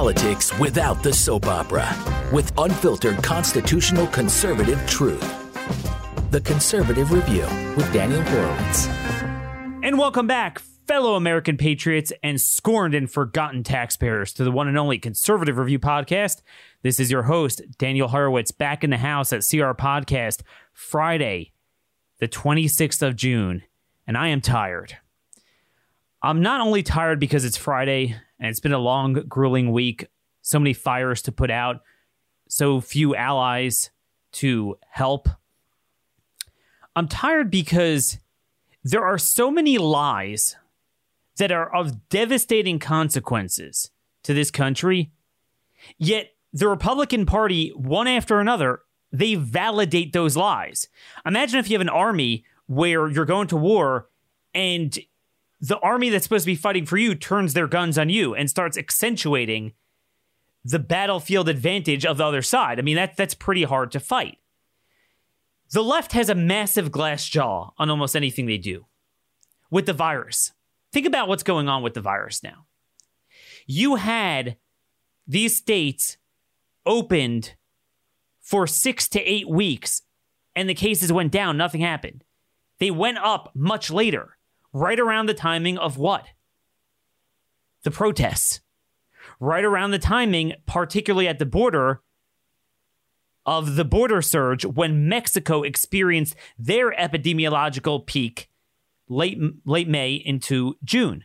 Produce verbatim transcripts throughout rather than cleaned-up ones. politics without the soap opera with unfiltered constitutional conservative truth. The Conservative Review with Daniel Horowitz. And welcome back, fellow American patriots and scorned and forgotten taxpayers, to the one and only Conservative Review podcast. This is your host, Daniel Horowitz, back in the house at C R Podcast, Friday, the twenty-sixth of June, and I am tired. I'm not only tired because it's Friday, and it's been a long, grueling week, so many fires to put out, so few allies to help. I'm tired because there are so many lies that are of devastating consequences to this country. Yet the Republican Party, one after another, they validate those lies. Imagine if you have an army where you're going to war and the army that's supposed to be fighting for you turns their guns on you and starts accentuating the battlefield advantage of the other side. I mean, that, that's pretty hard to fight. The left has a massive glass jaw on almost anything they do with the virus. Think about what's going on with the virus now. You had these states opened for six to eight weeks, and the cases went down. Nothing happened. They went up much later, right around the timing of what? The protests. Right around the timing, particularly at the border, of the border surge when Mexico experienced their epidemiological peak Late late May into June.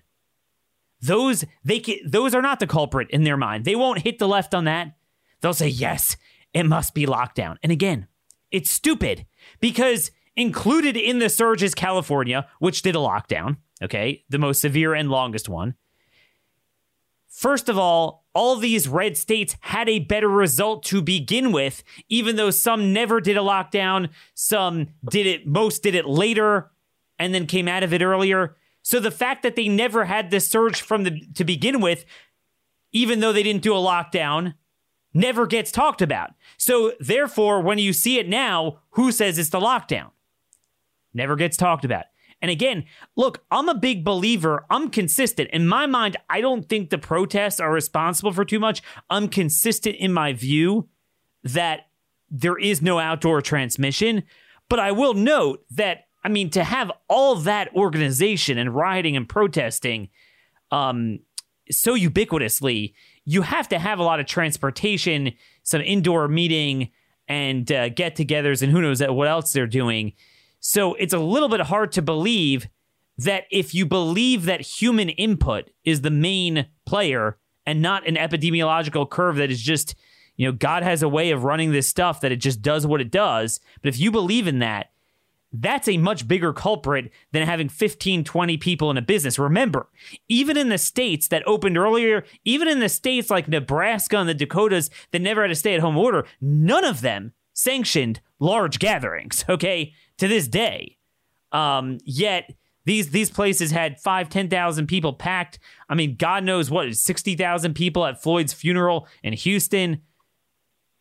Those they those are not the culprit in their mind. They won't hit the left on that. They'll say, yes, it must be lockdown. And again, it's stupid because included in the surge is California, which did a lockdown, okay, the most severe and longest one. First of all, all these red states had a better result to begin with, even though some never did a lockdown, some did it, most did it later, and then came out of it earlier. So the fact that they never had this surge from the to begin with, even though they didn't do a lockdown, never gets talked about. So therefore, when you see it now, who says it's the lockdown? Never gets talked about. And again, look, I'm a big believer. I'm consistent. In my mind, I don't think the protests are responsible for too much. I'm consistent in my view that there is no outdoor transmission. But I will note that, I mean, to have all that organization and rioting and protesting um, so ubiquitously, you have to have a lot of transportation, some indoor meeting and uh, get-togethers and who knows what else they're doing. So it's a little bit hard to believe that if you believe that human input is the main player and not an epidemiological curve that is just, you know, God has a way of running this stuff that it just does what it does. But if you believe in that, that's a much bigger culprit than having fifteen, twenty people in a business. Remember, even in the states that opened earlier, even in the states like Nebraska and the Dakotas that never had a stay-at-home order, none of them sanctioned large gatherings, okay, to this day. Um, yet these these places had five, ten thousand people packed. I mean, God knows what, sixty thousand people at Floyd's funeral in Houston.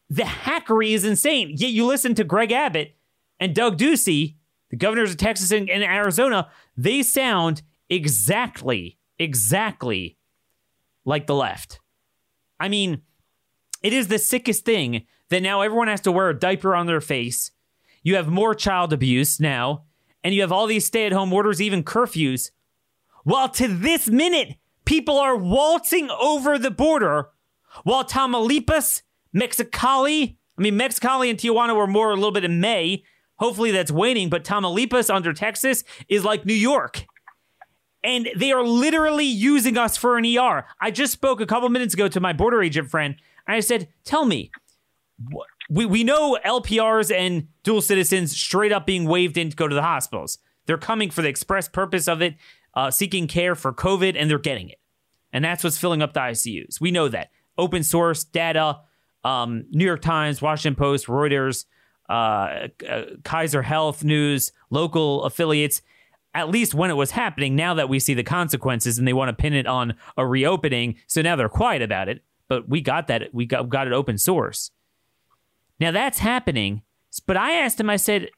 The hackery is insane. Yet you listen to Greg Abbott and Doug Ducey, the governors of Texas and, and Arizona, they sound exactly, exactly like the left. I mean, it is the sickest thing that now everyone has to wear a diaper on their face. You have more child abuse now, and you have all these stay-at-home orders, even curfews. While to this minute, people are waltzing over the border, while Tamaulipas, Mexicali, I mean, Mexicali and Tijuana were more a little bit in May. Hopefully that's waning, but Tamaulipas under Texas is like New York. And they are literally using us for an E R. I just spoke a couple minutes ago to my border agent friend, and I said, tell me, we, we know L P Rs and dual citizens straight up being waved in to go to the hospitals. They're coming for the express purpose of it, uh, seeking care for COVID, and they're getting it. And that's what's filling up the I C Us. We know that. Open source data, um, New York Times, Washington Post, Reuters, Uh, uh, Kaiser Health News, local affiliates, at least when it was happening. Now that we see the consequences and they want to pin it on a reopening, so now they're quiet about it, but we got that. We got, got it open source. Now that's happening. But I asked him, I said,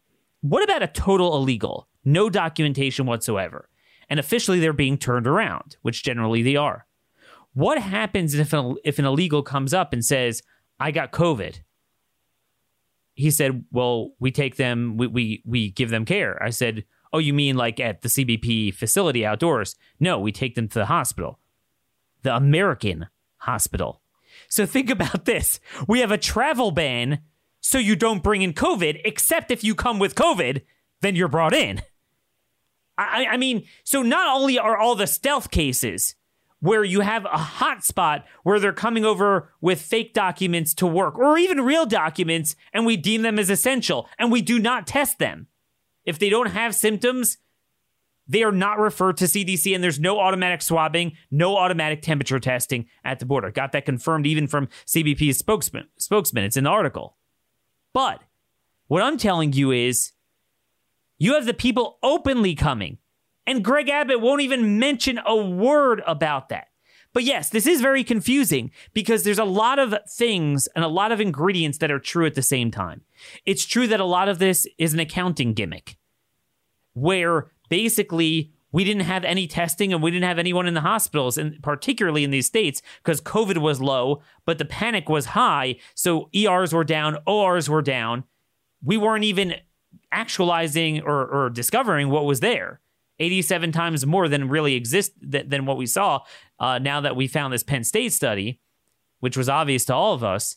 what about a total illegal, no documentation whatsoever? And officially they're being turned around, which generally they are. What happens if an, if an illegal comes up and says, I got COVID? He said, well, we take them, we, we we give them care. I said, oh, you mean like at the C B P facility outdoors? No, we take them to the hospital. The American hospital. So think about this. We have a travel ban so you don't bring in COVID, except if you come with COVID, then you're brought in. I, I mean, so not only are all the stealth cases where you have a hotspot where they're coming over with fake documents to work or even real documents, and we deem them as essential and we do not test them. If they don't have symptoms, they are not referred to C D C, and there's no automatic swabbing, no automatic temperature testing at the border. Got that confirmed even from C B P's spokesman. spokesman. It's in the article. But what I'm telling you is you have the people openly coming, and Greg Abbott won't even mention a word about that. But yes, this is very confusing because there's a lot of things and a lot of ingredients that are true at the same time. It's true that a lot of this is an accounting gimmick where basically we didn't have any testing and we didn't have anyone in the hospitals, and particularly in these states, because COVID was low, but the panic was high. So E Rs were down, O Rs were down. We weren't even actualizing or, or discovering what was there. eighty-seven times more than really exist th- than what we saw uh, now that we found this Penn State study, which was obvious to all of us.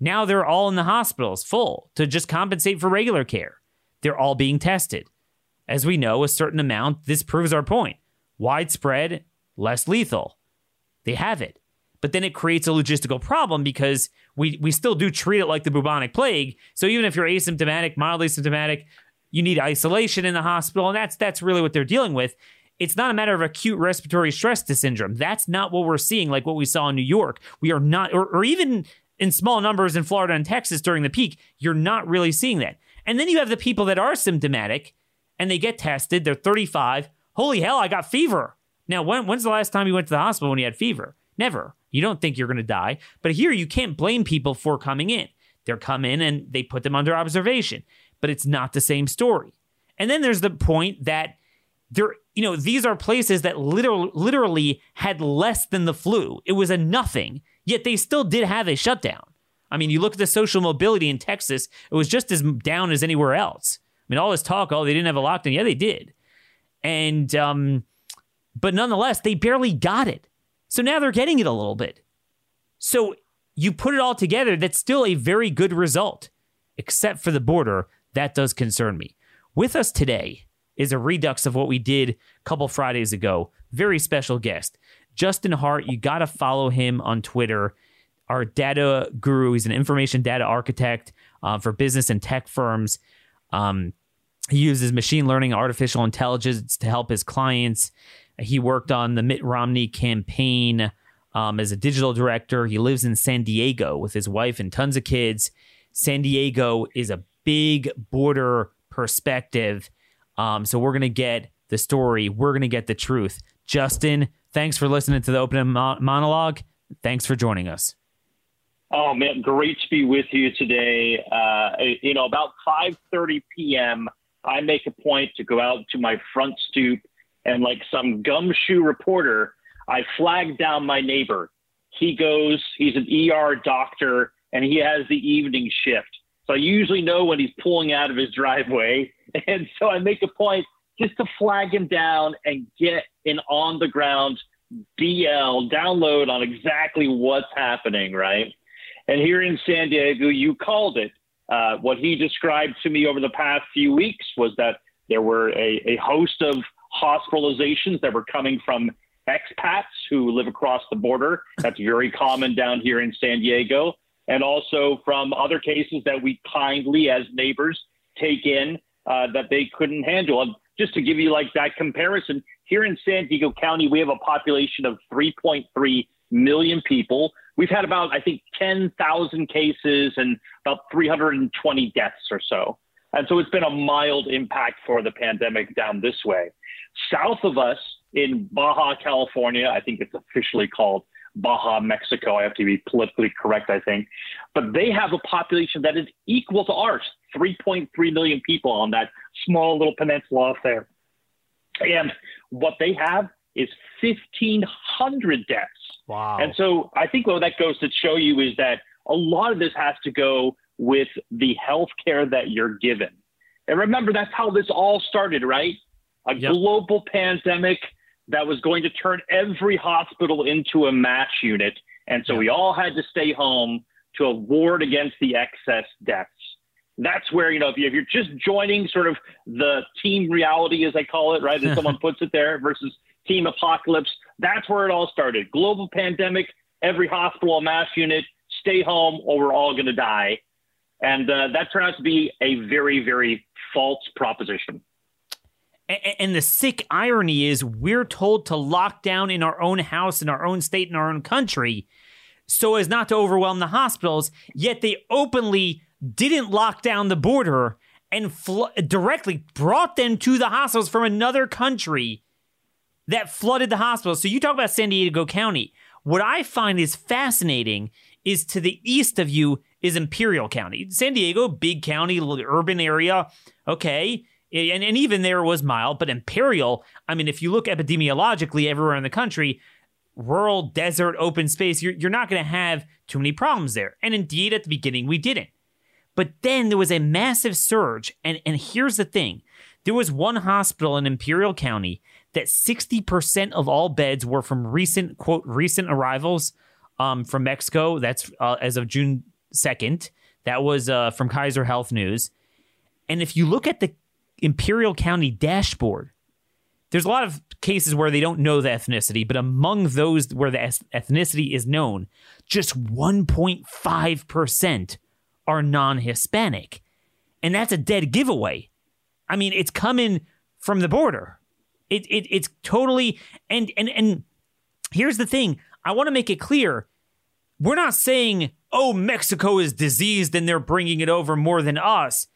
Now they're all in the hospitals full to just compensate for regular care. They're all being tested. As we know, a certain amount, this proves our point. Widespread, less lethal. They have it. But then it creates a logistical problem because we, we still do treat it like the bubonic plague. So even if you're asymptomatic, mildly symptomatic, you need isolation in the hospital, and that's that's really what they're dealing with. It's not a matter of acute respiratory stress syndrome. That's not what we're seeing, like what we saw in New York. We are not, or, or even in small numbers in Florida and Texas during the peak, you're not really seeing that. And then you have the people that are symptomatic, and they get tested. They're thirty-five. Holy hell, I got fever. Now, when, when's the last time you went to the hospital when you had fever? Never. You don't think you're going to die. But here, you can't blame people for coming in. They're come in, and they put them under observation. But it's not the same story. And then there's the point that there, you know, these are places that literally, literally had less than the flu. It was a nothing, yet they still did have a shutdown. I mean, you look at the social mobility in Texas, it was just as down as anywhere else. I mean, all this talk, oh, they didn't have a lockdown. Yeah, they did. And, um, but nonetheless, they barely got it. So now they're getting it a little bit. So you put it all together, that's still a very good result, except for the border. That does concern me. With us today is a redux of what we did a couple Fridays ago. Very special guest, Justin Hart. You got to follow him on Twitter. Our data guru. He's an information data architect uh, for business and tech firms. Um, he uses machine learning, artificial intelligence to help his clients. He worked on the Mitt Romney campaign um, as a digital director. He lives in San Diego with his wife and tons of kids. San Diego is a big border perspective. Um, so we're going to get the story. We're going to get the truth. Justin, thanks for listening to the opening mo- monologue. Thanks for joining us. Oh, man, great to be with you today. Uh, you know, about five thirty p.m., I make a point to go out to my front stoop, and like some gumshoe reporter, I flag down my neighbor. He goes, he's an E R doctor, and he has the evening shift. So I usually know when he's pulling out of his driveway. And so I make a point just to flag him down and get an on-the-ground D L, download on exactly what's happening, right? And here in San Diego, you called it. Uh, what he described to me over the past few weeks was that there were a, a host of hospitalizations that were coming from expats who live across the border. That's very common down here in San Diego. And also from other cases that we kindly, as neighbors, take in uh, that they couldn't handle. And just to give you like that comparison, here in San Diego County, we have a population of three point three million people. We've had about, I think, ten thousand cases and about three hundred twenty deaths or so. And so it's been a mild impact for the pandemic down this way. South of us in Baja California, I think it's officially called Baja, Mexico. I have to be politically correct, I think. But they have a population that is equal to ours, three point three million people on that small little peninsula off there. And what they have is fifteen hundred deaths. Wow. And so I think what that goes to show you is that a lot of this has to go with the health care that you're given. And remember, that's how this all started, right? A yep. global pandemic that was going to turn every hospital into a mass unit. And so yep. we all had to stay home to ward against the excess deaths. That's where, you know, if you're just joining sort of the team reality, as I call it, right, as someone puts it there, versus team apocalypse, that's where it all started. Global pandemic, every hospital, a mass unit, stay home or we're all going to die. And uh, that turned out to be a very, very false proposition. And the sick irony is we're told to lock down in our own house, in our own state, in our own country, so as not to overwhelm the hospitals, yet they openly didn't lock down the border and fl- directly brought them to the hospitals from another country that flooded the hospitals. So you talk about San Diego County. What I find is fascinating is to the east of you is Imperial County. San Diego, big county, urban area, okay. And, and even there was mild, but Imperial, I mean, if you look epidemiologically everywhere in the country, rural, desert, open space, you're, you're not going to have too many problems there. And indeed, at the beginning, we didn't. But then there was a massive surge. And, and here's the thing. There was one hospital in Imperial County that sixty percent of all beds were from recent, quote, recent arrivals um, from Mexico. That's uh, as of June second. That was uh, from Kaiser Health News. And if you look at the Imperial County dashboard, there's a lot of cases where they don't know the ethnicity, but among those where the ethnicity is known, just one point five percent are non-Hispanic. And that's a dead giveaway. I mean, it's coming from the border. It, it it's totally, and, and, and here's the thing. I want to make it clear. We're not saying, oh, Mexico is diseased and they're bringing it over more than us.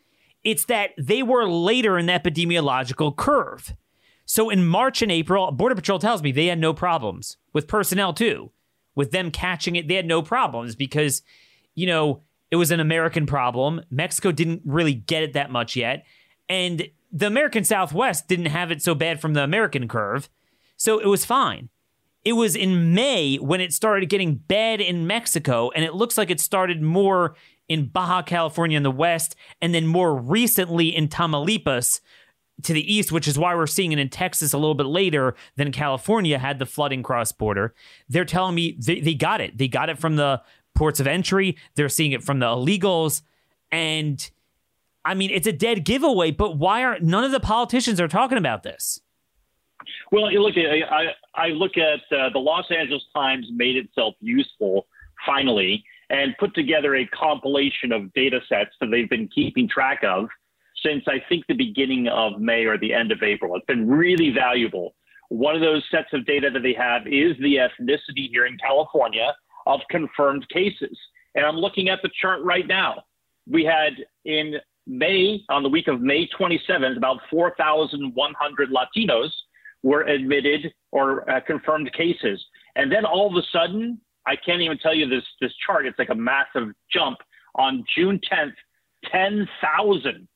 It's that they were later in the epidemiological curve. So in March and April, Border Patrol tells me they had no problems with personnel too. With them catching it, they had no problems because, you know, it was an American problem. Mexico didn't really get it that much yet. And the American Southwest didn't have it so bad from the American curve. So it was fine. It was in May when it started getting bad in Mexico, and it looks like it started more in Baja California in the west, and then more recently in Tamaulipas to the east, which is why we're seeing it in Texas a little bit later than California had the flooding cross-border. They're telling me they, they got it. They got it from the ports of entry. They're seeing it from the illegals. And, I mean, it's a dead giveaway, but why aren't none of the politicians are talking about this? Well, you look at I, I look at uh, the Los Angeles Times made itself useful, finally, and put together a compilation of data sets that they've been keeping track of since I think the beginning of May or the end of April. It's been really valuable. One of those sets of data that they have is the ethnicity here in California of confirmed cases. And I'm looking at the chart right now. We had in May, on the week of May twenty-seventh, about four thousand one hundred Latinos were admitted or uh, confirmed cases. And then all of a sudden, I can't even tell you this this chart. It's like a massive jump. On June tenth, ten thousand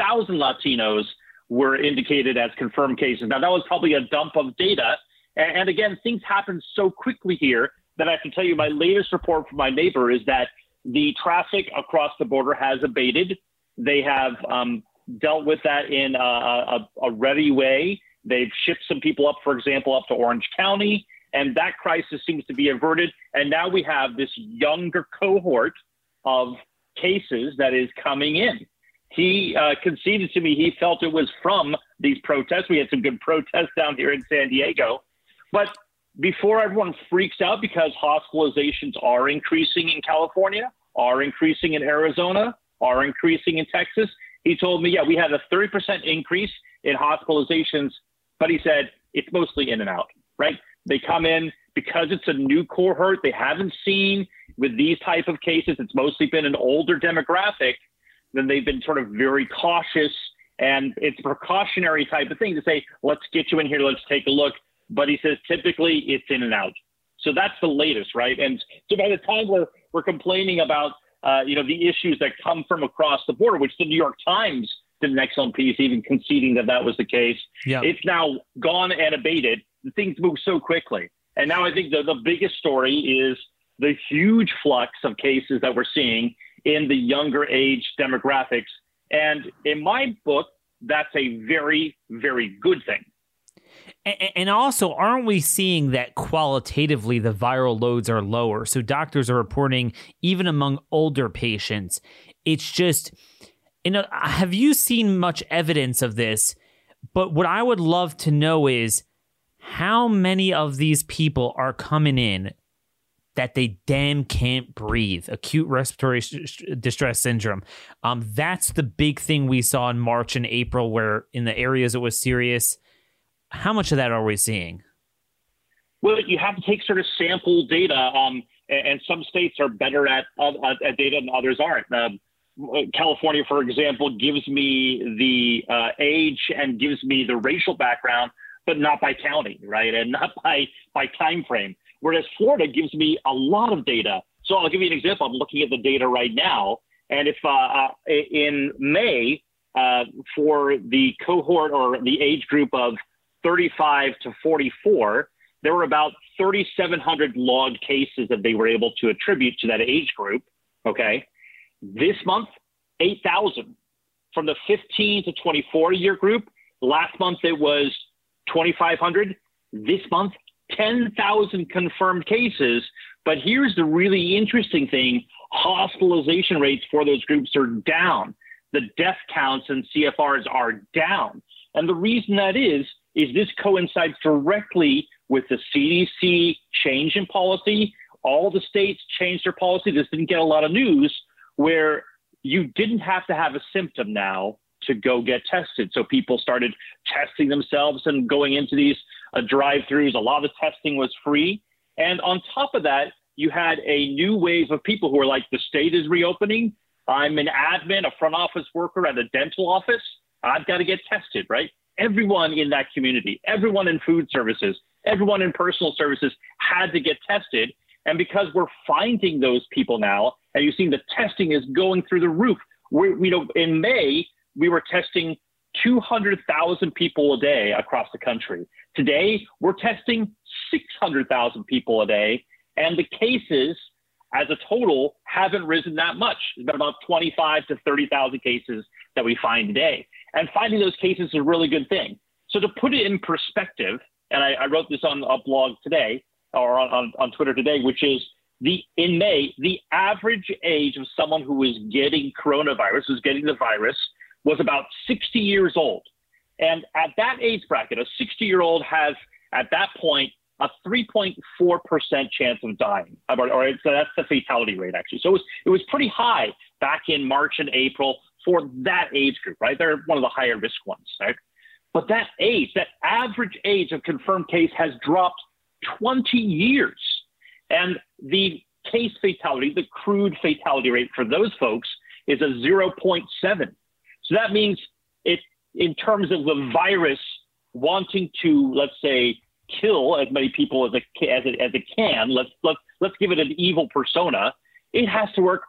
Latinos were indicated as confirmed cases. Now, that was probably a dump of data. And, and again, things happen so quickly here that I can tell you my latest report from my neighbor is that the traffic across the border has abated. They have um, dealt with that in a, a, a ready way. They've shipped some people up, for example, up to Orange County. And that crisis seems to be averted. And now we have this younger cohort of cases that is coming in. He uh, conceded to me he felt it was from these protests. We had some good protests down here in San Diego. But before everyone freaks out, because hospitalizations are increasing in California, are increasing in Arizona, are increasing in Texas, he told me, yeah, we had a thirty percent increase in hospitalizations. But he said it's mostly in and out, right? They come in because it's a new cohort. They haven't seen with these type of cases. It's mostly been an older demographic. Then they've been sort of very cautious, and it's a precautionary type of thing to say, let's get you in here. Let's take a look. But he says, typically it's in and out. So that's the latest, right? And so by the time we're, we're complaining about, uh, you know, the issues that come from across the border, which the New York Times did an excellent piece, even conceding that that was the case. Yeah. It's now gone and abated. things move so quickly. And now I think the, the biggest story is the huge flux of cases that we're seeing in the younger age demographics. And in my book, that's a very, very good thing. And also, aren't we seeing that qualitatively the viral loads are lower? So doctors are reporting, even among older patients, it's just, you know, have you seen much evidence of this? But what I would love to know is how many of these people are coming in that they damn can't breathe, acute respiratory distress syndrome. Um, that's the big thing we saw in March and April, where in the areas it was serious. How much of that are we seeing? Well, you have to take sort of sample data, um, and some states are better at, uh, at data and others aren't. Um, California, for example, gives me the uh, age and gives me the racial background, but not by county, right? And not by, by time frame. Whereas Florida gives me a lot of data. So I'll give you an example. I'm looking at the data right now. And if uh, in May, uh, for the cohort or the age group of thirty-five to forty-four, there were about thirty-seven hundred logged cases that they were able to attribute to that age group. Okay. This month, eight thousand from the fifteen to twenty-four year group. Last month, it was twenty-five hundred. This month, ten thousand confirmed cases. But here's the really interesting thing. Hospitalization rates for those groups are down. The death counts and C F Rs are down. And the reason that is, is this coincides directly with the C D C change in policy. All the states changed their policy. This didn't get a lot of news, where you didn't have to have a symptom now to go get tested. So people started testing themselves and going into these uh, drive-thrus. A lot of the testing was free. And on top of that, you had a new wave of people who were like, the state is reopening. I'm an admin, a front office worker at a dental office. I've got to get tested, right? Everyone in that community, everyone in food services, everyone in personal services had to get tested. And because we're finding those people now, and you've seen the testing is going through the roof. We, we know in May, we were testing two hundred thousand people a day across the country. Today, we're testing six hundred thousand people a day. And the cases as a total haven't risen that much. It's been about twenty-five to thirty thousand cases that we find today. And finding those cases is a really good thing. So to put it in perspective, and I, I wrote this on a blog today, or on, on, on Twitter today, which is the in May, the average age of someone who was getting coronavirus, who's getting the virus, was about sixty years old. And at that age bracket, a sixty-year-old has, at that point, a three point four percent chance of dying. Or, or so that's the fatality rate, actually. So it was, it was pretty high back in March and April for that age group, right? They're one of the higher risk ones, right? But that age, that average age of confirmed case has dropped twenty years. And the case fatality, the crude fatality rate for those folks is a zero point seven. So that means it, in terms of the virus wanting to, let's say, kill as many people as it, as it, as it can, let's, let's, let's give it an evil persona, it has to work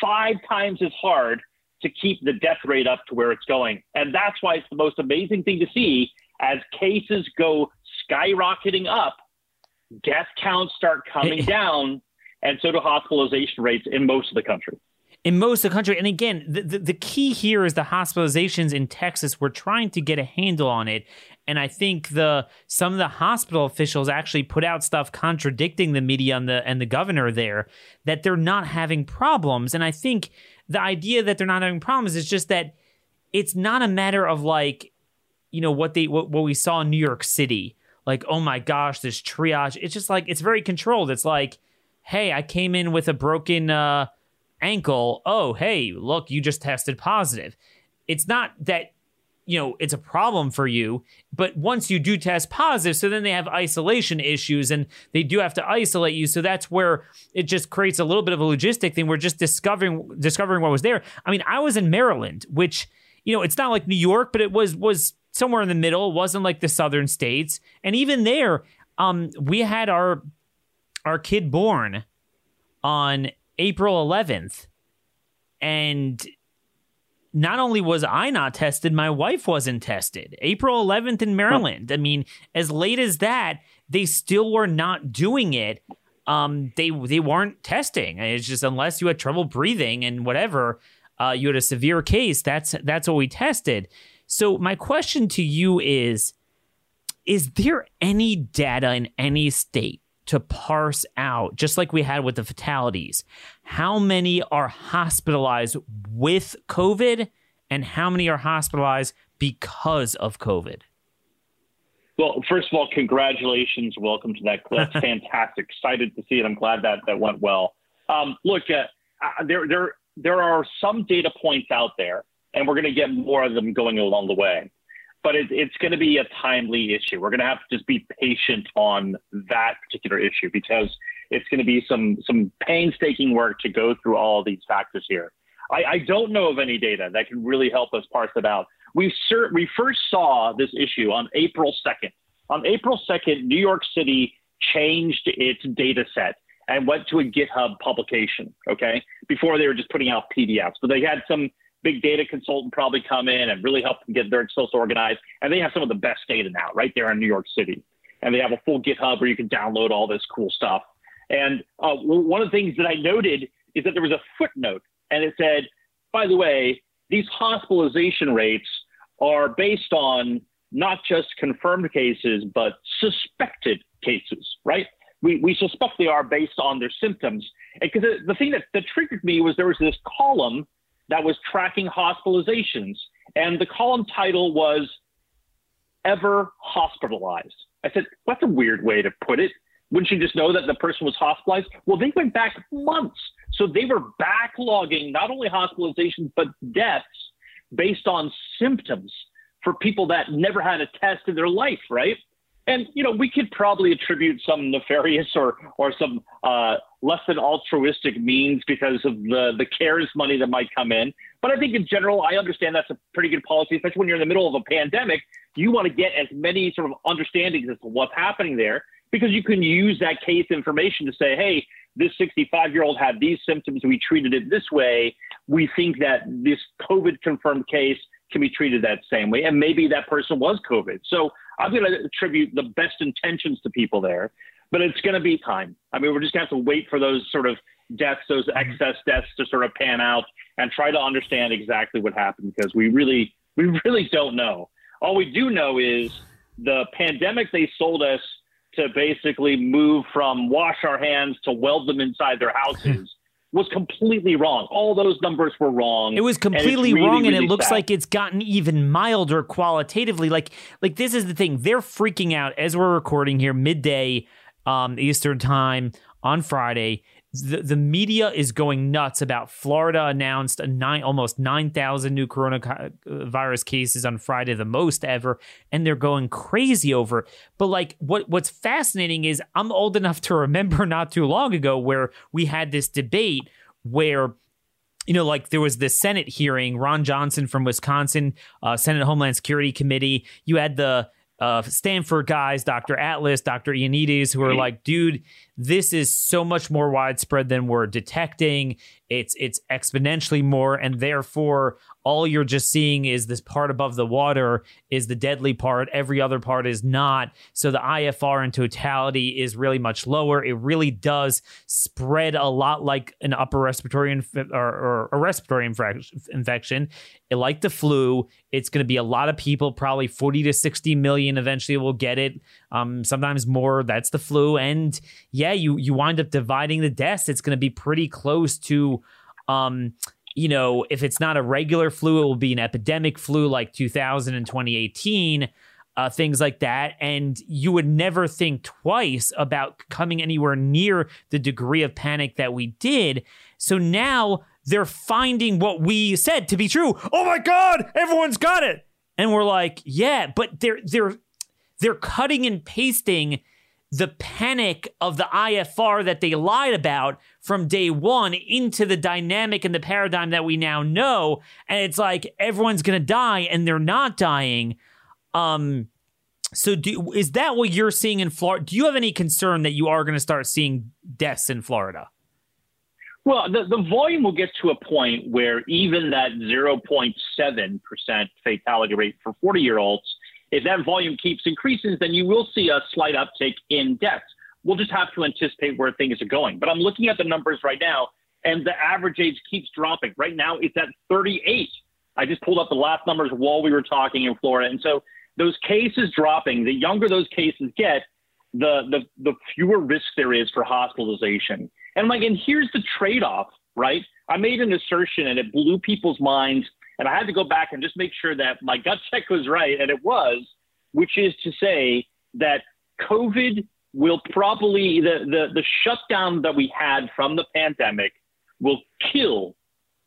five times as hard to keep the death rate up to where it's going. And that's why it's the most amazing thing to see. As cases go skyrocketing up, death counts start coming down, and so do hospitalization rates in most of the country. In most of the country. And again, the, the, the key here is the hospitalizations in Texas. We're trying to get a handle on it. And I think the some of the hospital officials actually put out stuff contradicting the media and the, and the governor there, that they're not having problems. And I think the idea that they're not having problems is just that it's not a matter of like, you know, what they what, what we saw in New York City. Like, oh my gosh, this triage. It's just like, it's very controlled. It's like, hey, I came in with a broken uh, ankle. Oh, hey, look, you just tested positive. It's not that, you know, it's a problem for you, but once you do test positive, so then they have isolation issues and they do have to isolate you. So that's where it just creates a little bit of a logistic thing. We're just discovering, discovering what was there. I mean, I was in Maryland, which, you know, it's not like New York, but it was, was, somewhere in the middle. It wasn't like the southern states. And even there, um, we had our our kid born on April eleventh. And not only was I not tested, my wife wasn't tested. April eleventh in Maryland. I mean, as late as that, they still were not doing it. Um, they they weren't testing. It's just unless you had trouble breathing and whatever, uh, you had a severe case. That's that's what we tested. So my question to you is, is there any data in any state to parse out, just like we had with the fatalities, how many are hospitalized with COVID and how many are hospitalized because of COVID? Well, first of all, congratulations. Welcome to that clip. Fantastic. Excited to see it. I'm glad that that went well. Um, look, uh, uh, there, there, there are some data points out there, and we're going to get more of them going along the way. But it, it's going to be a timely issue. We're going to have to just be patient on that particular issue because it's going to be some some painstaking work to go through all these factors here. I, I don't know of any data that can really help us parse it out. We ser- we first saw this issue on April second. On April second, New York City changed its data set and went to a GitHub publication, okay? Before they were just putting out P D Fs. But they had some big data consultant probably come in and really help them get their results organized. And they have some of the best data now right there in New York City. And they have a full GitHub where you can download all this cool stuff. And uh, one of the things that I noted is that there was a footnote and it said, by the way, these hospitalization rates are based on not just confirmed cases, but suspected cases, right? We, we suspect they are based on their symptoms. And because the thing that, that triggered me was there was this column that was tracking hospitalizations. And the column title was Ever Hospitalized. I said, that's a weird way to put it. Wouldn't you just know that the person was hospitalized? Well, they went back months. So they were backlogging not only hospitalizations, but deaths based on symptoms for people that never had a test in their life, right? And, you know, we could probably attribute some nefarious or or some uh, less than altruistic means because of the, the CARES money that might come in. But I think in general, I understand that's a pretty good policy, especially when you're in the middle of a pandemic. You want to get as many sort of understandings as to what's happening there because you can use that case information to say, hey, this sixty-five-year-old had these symptoms. We treated it this way. We think that this COVID-confirmed case can be treated that same way. And maybe that person was COVID. So I'm going to attribute the best intentions to people there, but it's going to be time. I mean, we're just going to have to wait for those sort of deaths, those excess deaths to sort of pan out and try to understand exactly what happened because we really, we really don't know. All we do know is the pandemic they sold us to basically move from wash our hands to weld them inside their houses was completely wrong. All those numbers were wrong. It was completely and really, wrong, and really it looks sad. Like it's gotten even milder qualitatively. Like, like this is the thing. They're freaking out as we're recording here, midday um, Eastern time on Friday. The, the media is going nuts about Florida announced a nine, almost nine thousand new coronavirus cases on Friday, the most ever, and they're going crazy over it. But like what what's fascinating is I'm old enough to remember not too long ago where we had this debate where, you know, like there was this Senate hearing, Ron Johnson from Wisconsin, uh, Senate Homeland Security Committee. You had the Uh, Stanford guys, Doctor Atlas, Doctor Ioannidis, who are like, dude, this is so much more widespread than we're detecting. It's it's exponentially more. And therefore, all you're just seeing is this part above the water is the deadly part. Every other part is not. So the I F R in totality is really much lower. It really does spread a lot like an upper respiratory inf- or, or a respiratory infra- infection. It, like the flu, it's going to be a lot of people, probably forty to sixty million eventually will get it, um, sometimes more. That's the flu. And yeah, you you wind up dividing the deaths. It's going to be pretty close to, um, you know, if it's not a regular flu, it will be an epidemic flu like two thousand and twenty eighteen, uh, things like that. And you would never think twice about coming anywhere near the degree of panic that we did. So now they're finding what we said to be true. Oh my God, everyone's got it. And we're like, yeah, but they're they're they're cutting and pasting the panic of the I F R that they lied about from day one into the dynamic and the paradigm that we now know. And it's like everyone's going to die and they're not dying. Um, so do, is that what you're seeing in Florida? Do you have any concern that you are going to start seeing deaths in Florida? Well, the, the volume will get to a point where even that zero point seven percent fatality rate for forty-year-olds, if that volume keeps increasing, then you will see a slight uptick in deaths. We'll just have to anticipate where things are going. But I'm looking at the numbers right now, and the average age keeps dropping. Right now, it's at thirty-eight. I just pulled up the last numbers while we were talking in Florida. And so those cases dropping, the younger those cases get, the the, the fewer risk there is for hospitalization. And like, and here's the trade-off, right? I made an assertion and it blew people's minds. And I had to go back and just make sure that my gut check was right. And it was, which is to say that COVID will probably, the, the, the shutdown that we had from the pandemic will kill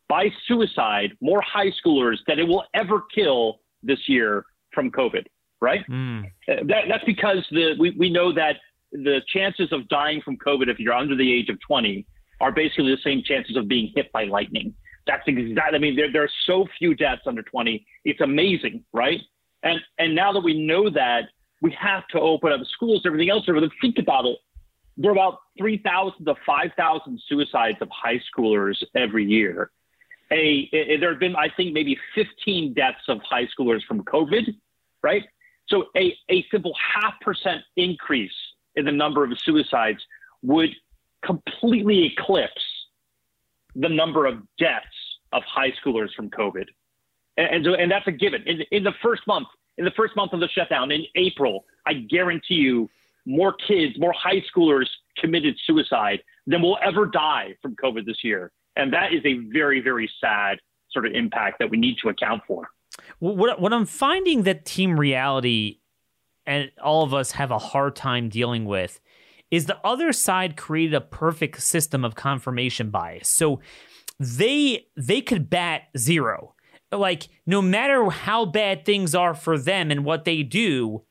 by suicide more high schoolers than it will ever kill this year from COVID, right? Mm. That, that's because the, we, we know that the chances of dying from COVID if you're under the age of twenty are basically the same chances of being hit by lightning. That's exactly, I mean, there, there are so few deaths under twenty. It's amazing, right? And and now that we know that, we have to open up schools, everything else. Think about it. There are about three thousand to five thousand suicides of high schoolers every year. A, a, there have been, I think, maybe fifteen deaths of high schoolers from COVID, right? So a, a simple half percent increase in the number of suicides would completely eclipse the number of deaths of high schoolers from COVID. And, and so, and that's a given. In, in the first month, in the first month of the shutdown, in April, I guarantee you more kids, more high schoolers committed suicide than will ever die from COVID this year. And that is a very, very sad sort of impact that we need to account for. What, what I'm finding that Team Reality and all of us have a hard time dealing with is the other side created a perfect system of confirmation bias. So they they could bat zero. Like, no matter how bad things are for them and what they do,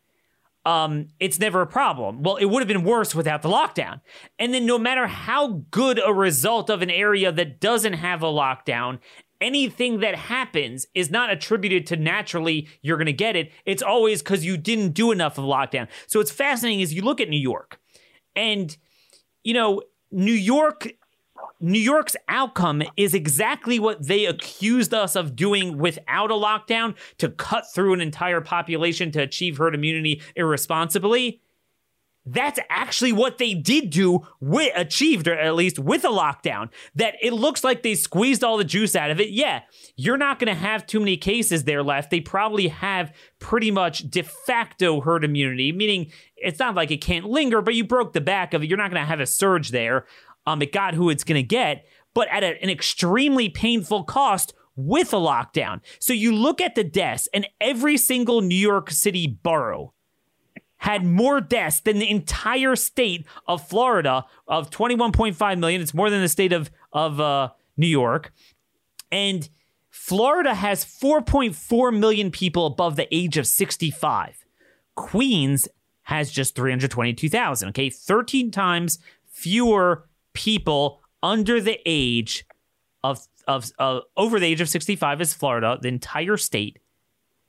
um, it's never a problem. Well, it would have been worse without the lockdown. And then no matter how good a result of an area that doesn't have a lockdown, anything that happens is not attributed to naturally you're going to get it. It's always because you didn't do enough of lockdown. So it's fascinating as you look at New York. And, you know, New York, New York's outcome is exactly what they accused us of doing without a lockdown, to cut through an entire population to achieve herd immunity irresponsibly. That's actually what they did do, with, achieved, or at least with a lockdown, that it looks like they squeezed all the juice out of it. Yeah, you're not going to have too many cases there left. They probably have pretty much de facto herd immunity, meaning it's not like it can't linger, but you broke the back of it. You're not going to have a surge there. Um, it got who it's going to get, but at a, an extremely painful cost with a lockdown. So you look at the deaths, and every single New York City borough had more deaths than the entire state of Florida of twenty-one point five million. It's more than the state of, of uh, New York. And Florida has four point four million people above the age of sixty-five. Queens has just three hundred twenty-two thousand, okay? thirteen times fewer people under the age of, of uh, over the age of sixty-five as Florida, the entire state,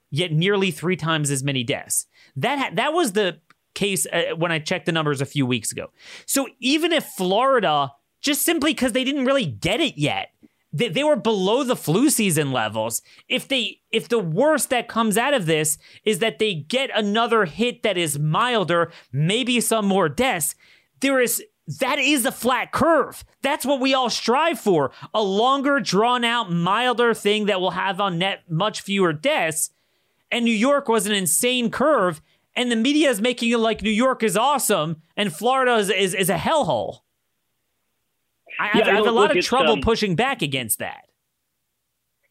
yet nearly three times as many deaths. That ha- that was the case uh, when I checked the numbers a few weeks ago. So even if Florida, just simply because they didn't really get it yet, they, they were below the flu season levels. If they if the worst that comes out of this is that they get another hit that is milder, maybe some more deaths, there is that is a flat curve. That's what we all strive for. A longer, drawn out, milder thing that will have on net much fewer deaths. And New York was an insane curve, and the media is making it like New York is awesome, and Florida is is, is a hellhole. I, yeah, I, have, I have a lot of trouble um, pushing back against that.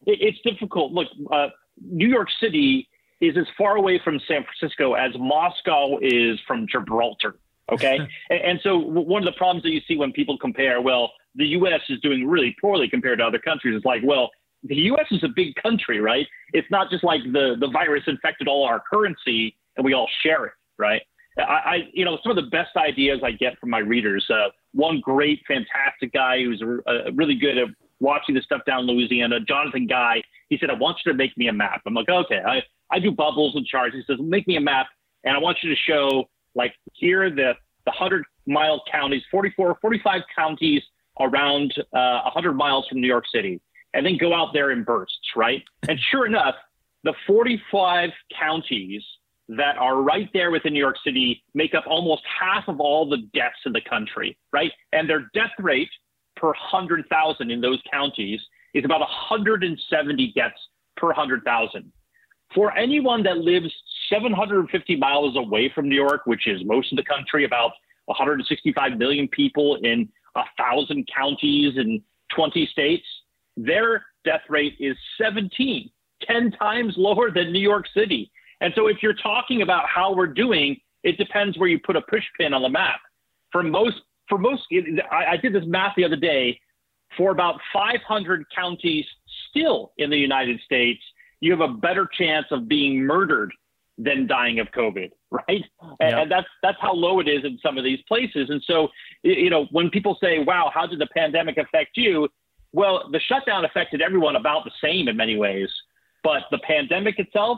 It, it's difficult. Look, uh, New York City is as far away from San Francisco as Moscow is from Gibraltar, okay? and, and so one of the problems that you see when people compare, well, the U S is doing really poorly compared to other countries, it's like, well, the U S is a big country, right? It's not just like the, the virus infected all our currency and we all share it, right? I, I you know, some of the best ideas I get from my readers, uh, one great, fantastic guy who's uh, really good at watching this stuff down in Louisiana, Jonathan Guy, he said, I want you to make me a map. I'm like, okay, I, I do bubbles and charts. He says, make me a map. And I want you to show, like, here are the, the one hundred mile counties, forty-four, forty-five counties around uh, one hundred miles from New York City, and then go out there in bursts, right? And sure enough, the forty-five counties that are right there within New York City make up almost half of all the deaths in the country, right? And their death rate per one hundred thousand in those counties is about one hundred seventy deaths per one hundred thousand. For anyone that lives seven hundred fifty miles away from New York, which is most of the country, about one hundred sixty-five million people in one thousand counties and twenty states, their death rate is seventeen, ten times lower than New York City. And so if you're talking about how we're doing, it depends where you put a push pin on the map. For most, for most, I, I did this math the other day, for about five hundred counties still in the United States, you have a better chance of being murdered than dying of COVID, right? And, yeah. and that's that's how low it is in some of these places. And so, you know, when people say, wow, how did the pandemic affect you? Well, the shutdown affected everyone about the same in many ways, but the pandemic itself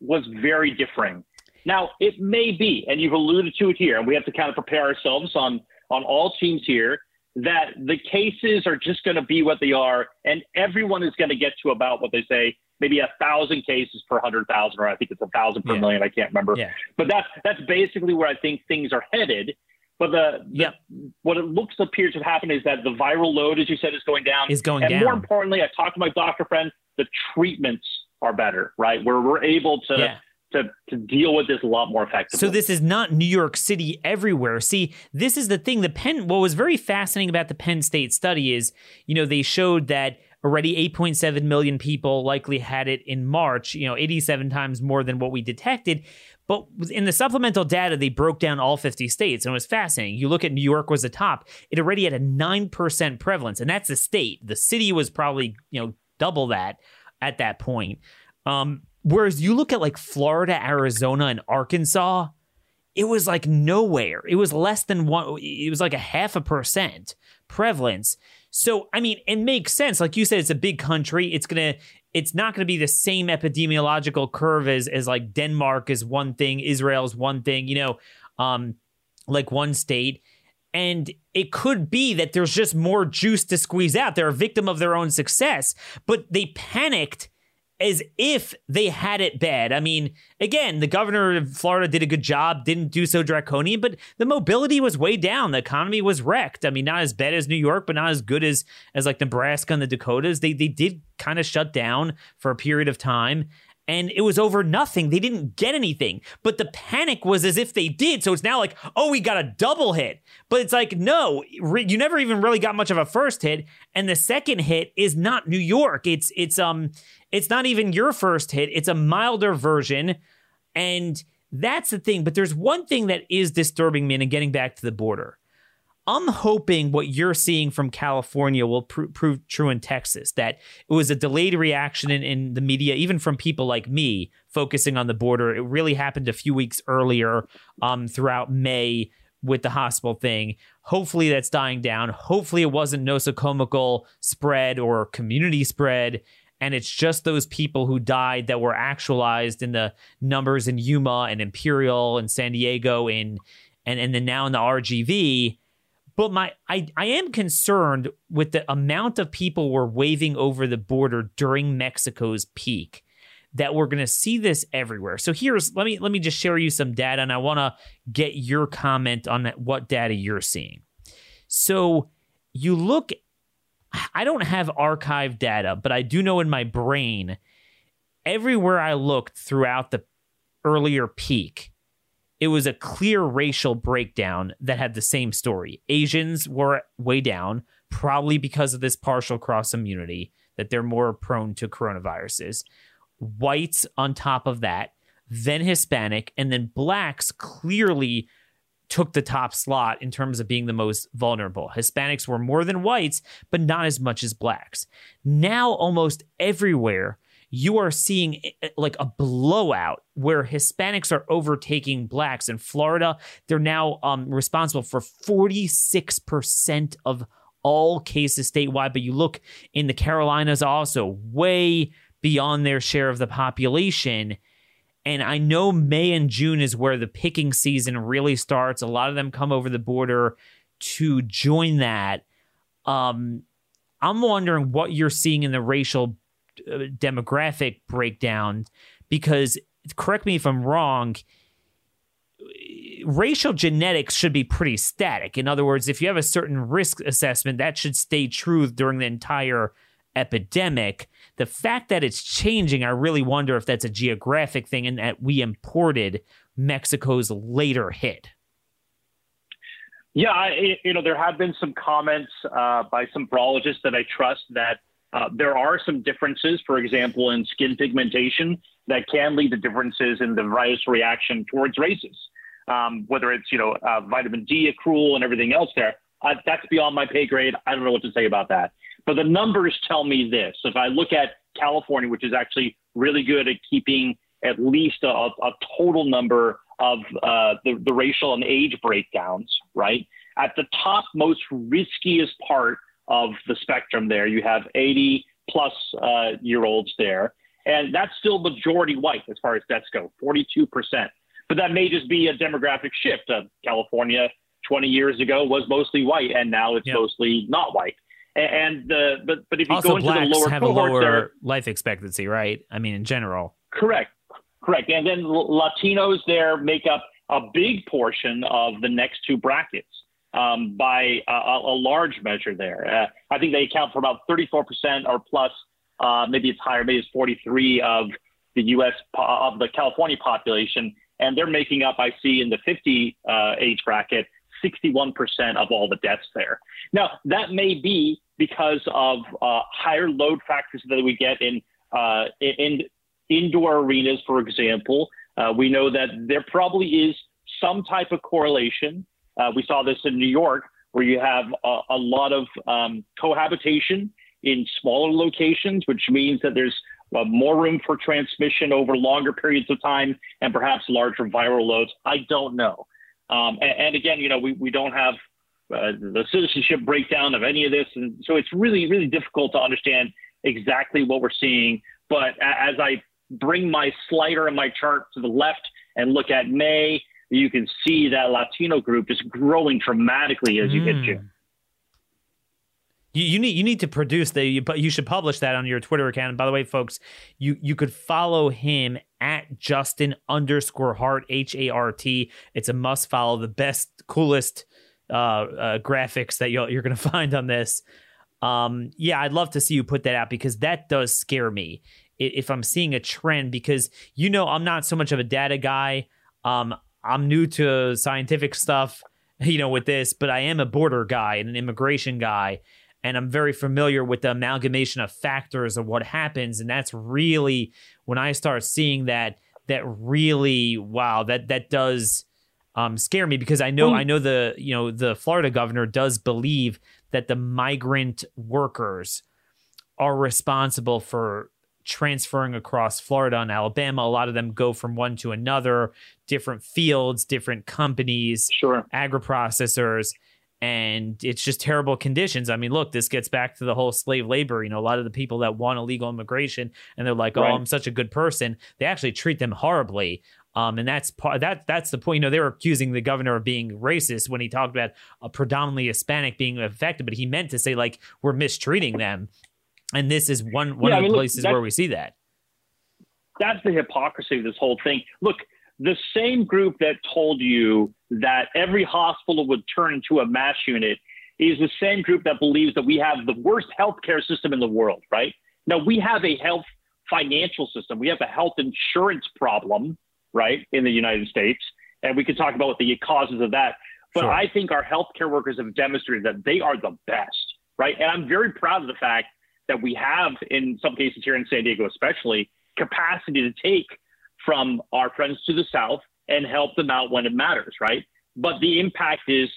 was very differing. Now, it may be, and you've alluded to it here, and we have to kind of prepare ourselves on, on all teams here, that the cases are just going to be what they are, and everyone is going to get to about what they say, maybe a thousand cases per hundred thousand, or I think it's a thousand per yeah. million. I can't remember, yeah. but that's, that's basically where I think things are headed. But the, the yep. what it looks appears to have happened is that the viral load, as you said, is going down. Is going and down. More importantly, I talked to my doctor friend, the treatments are better, right? Where we're able to, yeah. to, to deal with this a lot more effectively. So this is not New York City everywhere. See, this is the thing, the Penn, what was very fascinating about the Penn State study is, you know, they showed that already eight point seven million people likely had it in March, you know, eighty-seven times more than what we detected. But in the supplemental data, they broke down all fifty states, and it was fascinating. You look at New York was the top. It already had a nine percent prevalence, and that's the state. The city was probably, you know, double that at that point. Um, whereas you look at like Florida, Arizona, and Arkansas, it was like nowhere. It was less than one. It was like a half a percent prevalence. So, I mean, it makes sense. Like you said, it's a big country. It's going to, it's not going to be the same epidemiological curve as, as like Denmark is one thing, Israel is one thing, you know, um, like one state. And it could be that there's just more juice to squeeze out. They're a victim of their own success, but they panicked as if they had it bad. I mean, again, the governor of Florida did a good job, didn't do so draconian, but the mobility was way down. The economy was wrecked. I mean, not as bad as New York, but not as good as, as like Nebraska and the Dakotas. They they did kind of shut down for a period of time, and it was over nothing. They didn't get anything, but the panic was as if they did. So it's now like, oh, we got a double hit. But it's like, no, re- you never even really got much of a first hit. And the second hit is not New York. It's, it's, um, it's not even your first hit. It's a milder version. And that's the thing. But there's one thing that is disturbing me, and getting back to the border. I'm hoping what you're seeing from California will pr- prove true in Texas, that it was a delayed reaction in, in the media, even from people like me focusing on the border. It really happened a few weeks earlier um, throughout May with the hospital thing. Hopefully that's dying down. Hopefully it wasn't nosocomial spread or community spread. And it's just those people who died that were actualized in the numbers in Yuma and Imperial and San Diego and, and, and then now in the R G V. But my, I, I am concerned with the amount of people we're waving over the border during Mexico's peak, that we're going to see this everywhere. So here's, let me let me just share you some data, and I want to get your comment on what data you're seeing. So you look, I don't have archived data, but I do know in my brain, everywhere I looked throughout the earlier peak, it was a clear racial breakdown that had the same story. Asians were way down, probably because of this partial cross immunity, that they're more prone to coronaviruses. Whites on top of that, then Hispanic, and then blacks clearly took the top slot in terms of being the most vulnerable. Hispanics were more than whites, but not as much as blacks. Now, almost everywhere, you are seeing like a blowout where Hispanics are overtaking blacks. In Florida, they're now um, responsible for forty-six percent of all cases statewide. But you look in the Carolinas also, way beyond their share of the population. And I know May and June is where the picking season really starts. A lot of them come over the border to join that. Um, I'm wondering what you're seeing in the racial demographic breakdown, because correct me if I'm wrong, racial genetics should be pretty static. In other words, if you have a certain risk assessment, that should stay true during the entire epidemic. The fact that it's changing, I really wonder if that's a geographic thing and that we imported Mexico's later hit. Yeah, I, you know, there have been some comments uh, by some virologists that I trust that uh, there are some differences, for example, in skin pigmentation that can lead to differences in the virus reaction towards races, um, whether it's, you know, uh, vitamin D accrual and everything else there. Uh, that's beyond my pay grade. I don't know what to say about that. But the numbers tell me this. If I look at California, which is actually really good at keeping at least a, a total number of uh, the, the racial and age breakdowns, right? At the top, most riskiest part of the spectrum there, you have eighty plus uh, year olds there. And that's still majority white as far as deaths go, forty-two percent. But that may just be a demographic shift. Uh, California twenty years ago was mostly white, and now it's yep. mostly not white. And the but but if you also go into the lower have cohort, a lower there, life expectancy, right? I mean, in general. Correct, correct. And then Latinos there make up a big portion of the next two brackets um, by a, a large measure there. Uh, I think they account for about thirty-four percent or plus. Uh, maybe it's higher. Maybe it's forty-three of the U S po- of the California population, and they're making up. I see in the fifty uh, age bracket, sixty-one percent of all the deaths there. Now that may be because of uh, higher load factors that we get in uh, in indoor arenas, for example. Uh, we know that there probably is some type of correlation. Uh, we saw this in New York, where you have a, a lot of um, cohabitation in smaller locations, which means that there's uh, more room for transmission over longer periods of time and perhaps larger viral loads. I don't know. Um, and, and again, you know, we, we don't have uh, the citizenship breakdown of any of this. And so it's really, really difficult to understand exactly what we're seeing. But as I bring my slider and my chart to the left and look at May, you can see that Latino group is growing dramatically as you mm. hit June. You, you need you need to produce the you, you should publish that on your Twitter account. And by the way, folks, you you could follow him at Justin underscore Hart, H A R T. It's a must follow. The best, coolest uh, uh, graphics that you'll, you're going to find on this. Um, yeah, I'd love to see you put that out, because that does scare me if I'm seeing a trend, because, you know, I'm not so much of a data guy. Um, I'm new to scientific stuff, you know, with this, but I am a border guy and an immigration guy. And I'm very familiar with the amalgamation of factors of what happens. And that's really when I start seeing that, that really, wow, that, that does um, scare me, because I know, mm. I know the, you know, the Florida governor does believe that the migrant workers are responsible for transferring across Florida and Alabama. A lot of them go from one to another, different fields, different companies, sure. agri-processors. And it's just terrible conditions. I mean, look, this gets back to the whole slave labor. You know, a lot of the people that want illegal immigration and they're like, right. oh, I'm such a good person. They actually treat them horribly. Um, and that's part that that's the point. You know, they were accusing the governor of being racist when he talked about a predominantly Hispanic being affected. But he meant to say, like, we're mistreating them. And this is one, one yeah, of I mean, the places look, where we see that. That's the hypocrisy of this whole thing. Look, the same group that told you that every hospital would turn into a mass unit is the same group that believes that we have the worst healthcare system in the world, right? Now, we have a health financial system. We have a health insurance problem, right, in the United States. And we can talk about what the causes of that. But sure. I think our healthcare workers have demonstrated that they are the best, right? And I'm very proud of the fact that we have, in some cases here in San Diego especially, capacity to take from our friends to the south and help them out when it matters, right? But the impact is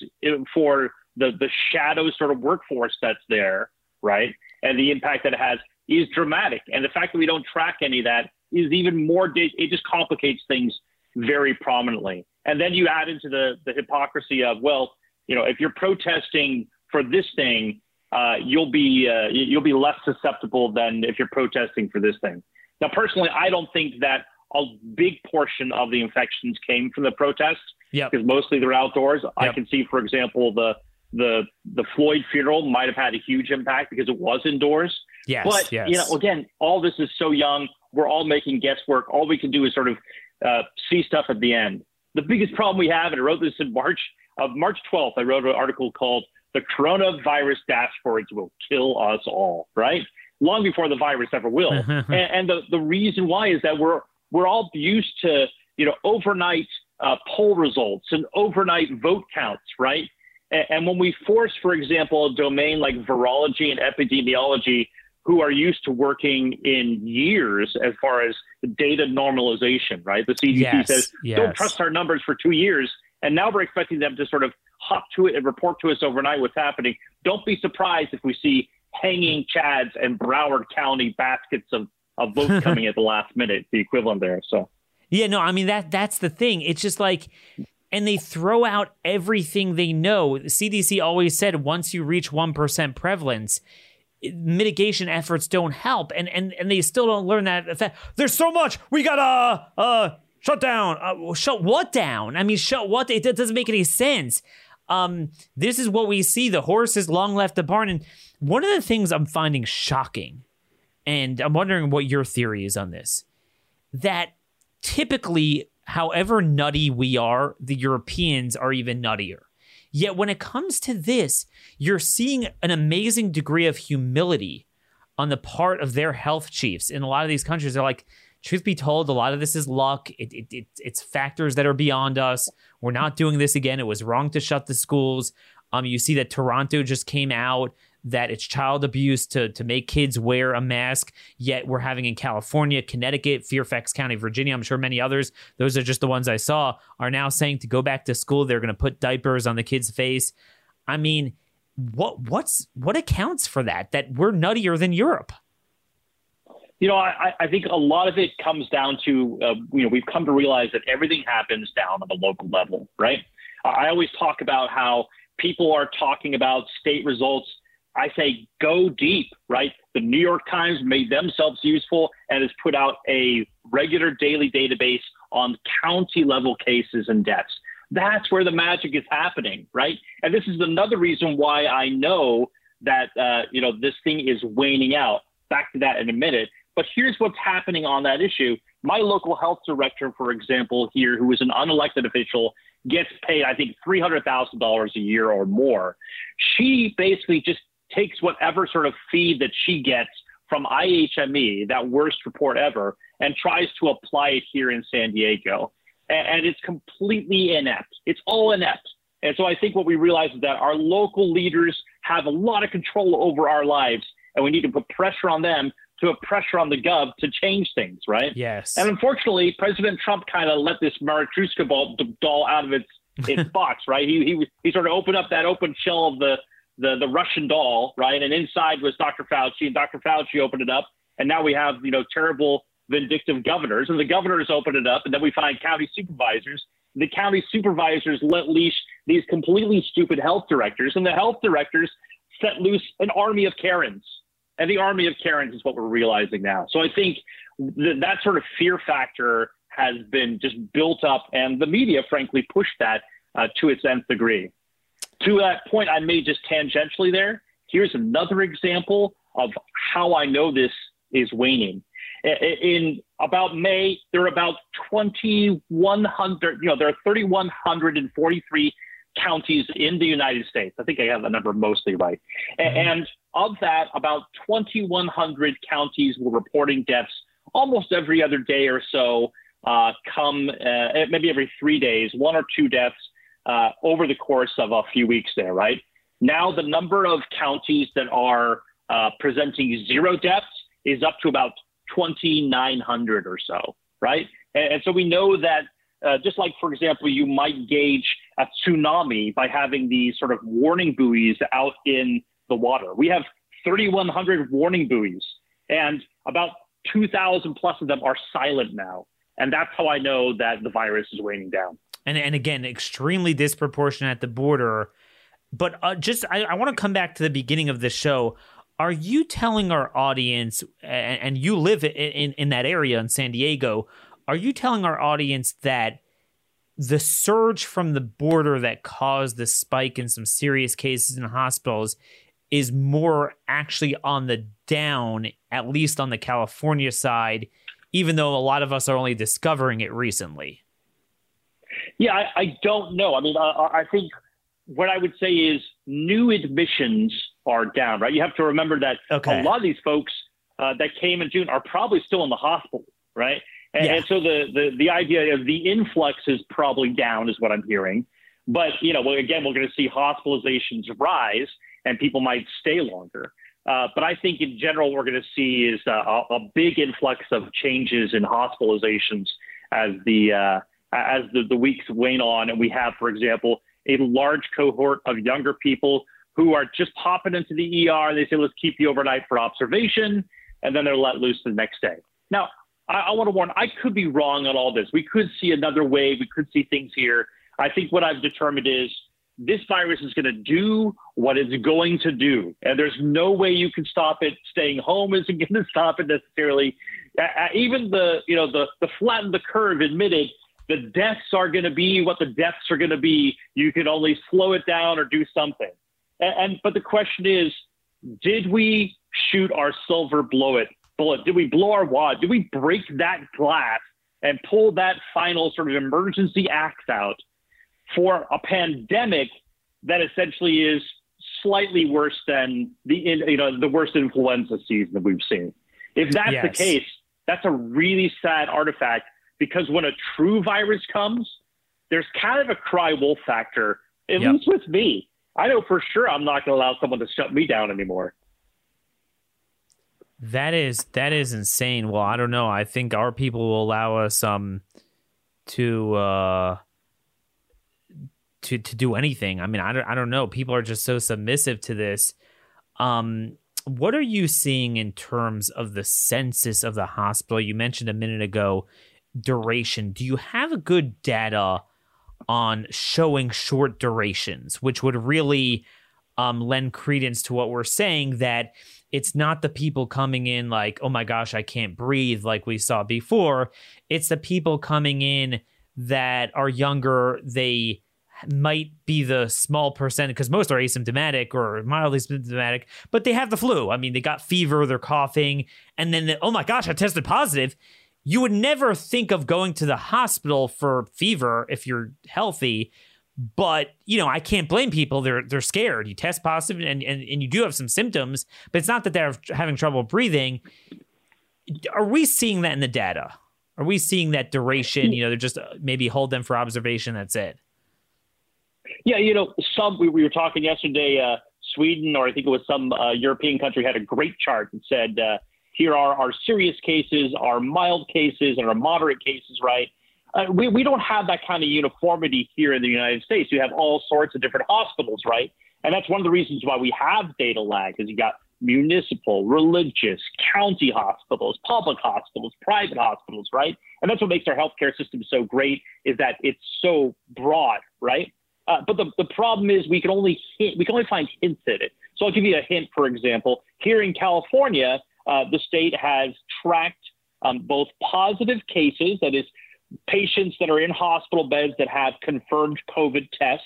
for the, the shadow sort of workforce that's there, right? And the impact that it has is dramatic. And the fact that we don't track any of that is even more, it just complicates things very prominently. And then you add into the, the hypocrisy of, well, you know, if you're protesting for this thing, uh, you'll be uh, you'll be less susceptible than if you're protesting for this thing. Now, personally, I don't think that a big portion of the infections came from the protests, because yep. mostly they're outdoors. Yep. I can see, for example, the the the Floyd funeral might have had a huge impact because it was indoors. Yes, but yes. you know, again, all this is so young. We're all making guesswork. All we can do is sort of uh, see stuff at the end. The biggest problem we have, and I wrote this in March of March twelfth, I wrote an article called "The Coronavirus Dashboards Will Kill Us All," right? Long before the virus ever will. and and the, the reason why is that we're we're all used to, you know, overnight uh, poll results and overnight vote counts, right? And, and when we force, for example, a domain like virology and epidemiology, who are used to working in years as far as data normalization, right? The C D C yes, says, yes. don't trust our numbers for two years. And now we're expecting them to sort of hop to it and report to us overnight what's happening. Don't be surprised if we see hanging Chads and Broward County baskets of, of votes coming at the last minute, the equivalent there. So, yeah, no, I mean, that that's the thing. It's just like, and they throw out everything they know. The C D C always said, once you reach one percent prevalence, mitigation efforts don't help, and and and they still don't learn that effect. There's so much we gotta uh shut down, uh, shut what down? I mean, shut what? It doesn't make any sense. Um, this is what we see. The horse has long left the barn, and one of the things I'm finding shocking, and I'm wondering what your theory is on this, that typically, however nutty we are, the Europeans are even nuttier. Yet when it comes to this, you're seeing an amazing degree of humility on the part of their health chiefs. In a lot of these countries, they're like, truth be told, a lot of this is luck. It, it, it, it's factors that are beyond us. We're not doing this again. It was wrong to shut the schools. Um, you see that Toronto just came out that it's child abuse to, to make kids wear a mask, yet we're having in California, Connecticut, Fairfax County, Virginia, I'm sure many others, those are just the ones I saw, are now saying to go back to school, they're going to put diapers on the kid's face. I mean, what what's what accounts for that, that we're nuttier than Europe? You know, I, I think a lot of it comes down to, uh, you know, we've come to realize that everything happens down at the local level, right? I always talk about how people are talking about state results. I say go deep, right? The New York Times made themselves useful and has put out a regular daily database on county level cases and deaths. That's where the magic is happening, right? And this is another reason why I know that, uh, you know, this thing is waning out. Back to that in a minute. But here's what's happening on that issue. My local health director, for example, here, who is an unelected official, gets paid, I think, three hundred thousand dollars a year or more. She basically just takes whatever sort of feed that she gets from I H M E, that worst report ever, and tries to apply it here in San Diego. And, and it's completely inept. It's all inept. And so I think what we realize is that our local leaders have a lot of control over our lives, and we need to put pressure on them to put pressure on the gov to change things, right? Yes. And unfortunately, President Trump kind of let this Matryoshka doll out of its its box, right? He, he, he sort of opened up that open shell of the The, the Russian doll, right? And inside was Doctor Fauci, and Doctor Fauci opened it up. And now we have, you know, terrible, vindictive governors. And the governors opened it up. And then we find county supervisors. The county supervisors let loose these completely stupid health directors. And the health directors set loose an army of Karens. And the army of Karens is what we're realizing now. So I think th- that sort of fear factor has been just built up. And the media, frankly, pushed that uh, to its nth degree. To that point I made just tangentially there, here's another example of how I know this is waning. In about May, there are about twenty-one hundred, you know, there are three thousand one hundred forty-three counties in the United States. I think I have the number mostly right. And of that, about twenty-one hundred counties were reporting deaths almost every other day or so, uh, come uh, maybe every three days, one or two deaths. Uh, over the course of a few weeks there, right? Now the number of counties that are uh, presenting zero deaths is up to about twenty-nine hundred or so, right? And, and so we know that uh, just like, for example, you might gauge a tsunami by having these sort of warning buoys out in the water. We have three thousand one hundred warning buoys, and about two thousand plus of them are silent now. And that's how I know that the virus is waning down. And and again, extremely disproportionate at the border. But uh, just I, I want to come back to the beginning of the show. Are you telling our audience, and, and you live in, in, in that area in San Diego, are you telling our audience that the surge from the border that caused the spike in some serious cases in hospitals is more actually on the down, at least on the California side, even though a lot of us are only discovering it recently. Yeah, I, I don't know. I mean, I, I think what I would say is new admissions are down, right? You have to remember that okay. a lot of these folks uh, that came in June are probably still in the hospital, right? And, yeah. and so the, the, the idea of the influx is probably down is what I'm hearing. But, you know, well, again, we're going to see hospitalizations rise and people might stay longer. Uh, but I think in general, what we're going to see is a, a big influx of changes in hospitalizations as the uh, as the, the weeks wane on. And we have, for example, a large cohort of younger people who are just popping into the E R. And they say, let's keep you overnight for observation. And then they're let loose the next day. Now, I, I want to warn, I could be wrong on all this. We could see another wave. We could see things here. I think what I've determined is this virus is going to do what it's going to do. And there's no way you can stop it. Staying home isn't going to stop it necessarily. Uh, even the, you know, the, the flatten the curve admitted the deaths are going to be what the deaths are going to be. You can only slow it down or do something. And, and but the question is, did we shoot our silver bullet? Bullet? Did we blow our wad? Did we break that glass and pull that final sort of emergency axe out for a pandemic that essentially is slightly worse than the you know the worst influenza season that we've seen? If that's yes. the case, that's a really sad artifact, because when a true virus comes, there's kind of a cry wolf factor, at yep. least with me. I know for sure I'm not going to allow someone to shut me down anymore. That is that is insane. Well, I don't know. I think our people will allow us um to. Uh... to to do anything. I mean, I don't, I don't know. People are just so submissive to this. Um, what are you seeing in terms of the census of the hospital? You mentioned a minute ago, duration. Do you have a good data on showing short durations, which would really um, lend credence to what we're saying, that it's not the people coming in like, oh my gosh, I can't breathe, like we saw before. It's the people coming in that are younger. They might be the small percent, because most are asymptomatic or mildly symptomatic, but they have the flu. I mean, they got fever, they're coughing, and then, they, oh my gosh, I tested positive. You would never think of going to the hospital for fever if you're healthy, but, you know, I can't blame people. They're they're scared. You test positive and, and, and you do have some symptoms, but it's not that they're having trouble breathing. Are we seeing that in the data? Are we seeing that duration? You know, they're just uh, maybe hold them for observation. That's it. Yeah, you know, some we, we were talking yesterday, uh, Sweden, or I think it was some uh, European country, had a great chart and said, uh, here are our serious cases, our mild cases, and our moderate cases, right? Uh, we, we don't have that kind of uniformity here in the United States. You have all sorts of different hospitals, right? And that's one of the reasons why we have data lag, is you got municipal, religious, county hospitals, public hospitals, private hospitals, right? And that's what makes our healthcare system so great, is that it's so broad, right? Uh, but the, the problem is we can only hint, we can only find hints at it. So I'll give you a hint, for example. Here in California, uh, the state has tracked um, both positive cases, that is, patients that are in hospital beds that have confirmed COVID tests,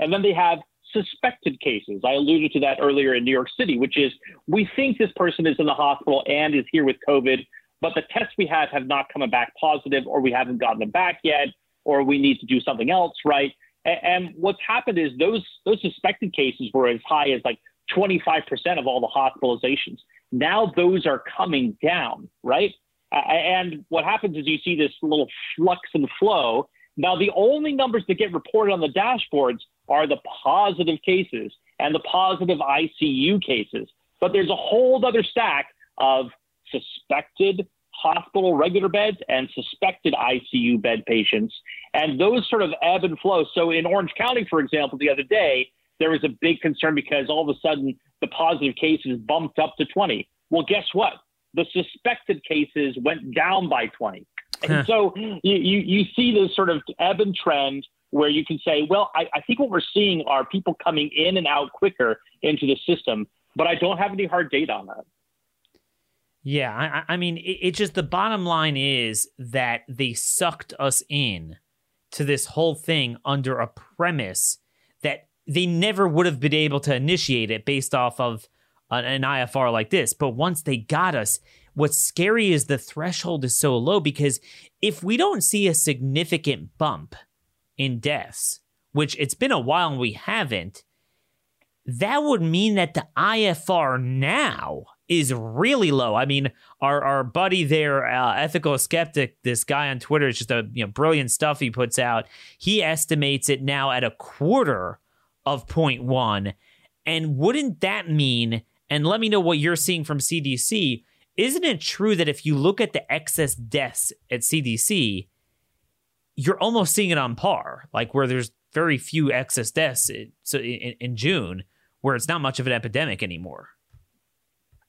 and then they have suspected cases. I alluded to that earlier in New York City, which is we think this person is in the hospital and is here with COVID, but the tests we have have not come back positive, or we haven't gotten them back yet, or we need to do something else, right? And what's happened is those those suspected cases were as high as like twenty-five percent of all the hospitalizations. Now those are coming down, right? And what happens is you see this little flux and flow. Now the only numbers that get reported on the dashboards are the positive cases and the positive I C U cases. But there's a whole other stack of suspected hospital regular beds and suspected I C U bed patients, and those sort of ebb and flow. So in Orange County, for example, the other day, there was a big concern because all of a sudden the positive cases bumped up to twenty. Well, guess what? The suspected cases went down by twenty. Huh. And so you, you, you see this sort of ebb and trend where you can say, well, I, I think what we're seeing are people coming in and out quicker into the system, but I don't have any hard data on that. Yeah, I, I mean, it, it just, the bottom line is that they sucked us in to this whole thing under a premise that they never would have been able to initiate it based off of an, an I F R like this. But once they got us, what's scary is the threshold is so low, because if we don't see a significant bump in deaths, which it's been a while and we haven't, that would mean that the I F R now is really low. I mean, our our buddy there, uh, Ethical Skeptic, this guy on Twitter, it's just a you know brilliant stuff he puts out. He estimates it now at a quarter of zero point one. And wouldn't that mean, and let me know what you're seeing from C D C, isn't it true that if you look at the excess deaths at C D C, you're almost seeing it on par, like where there's very few excess deaths in, so in, in June, where it's not much of an epidemic anymore?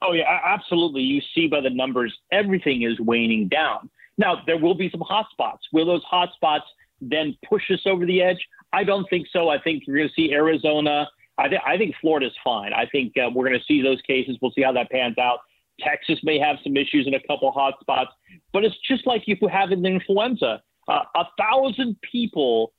Oh, yeah, absolutely. You see by the numbers, everything is waning down. Now, there will be some hotspots. Will those hotspots then push us over the edge? I don't think so. I think you're going to see Arizona. I, th- I think Florida's fine. I think uh, we're going to see those cases. We'll see how that pans out. Texas may have some issues in a couple hotspots. But it's just like if you have an influenza. Uh, a thousand people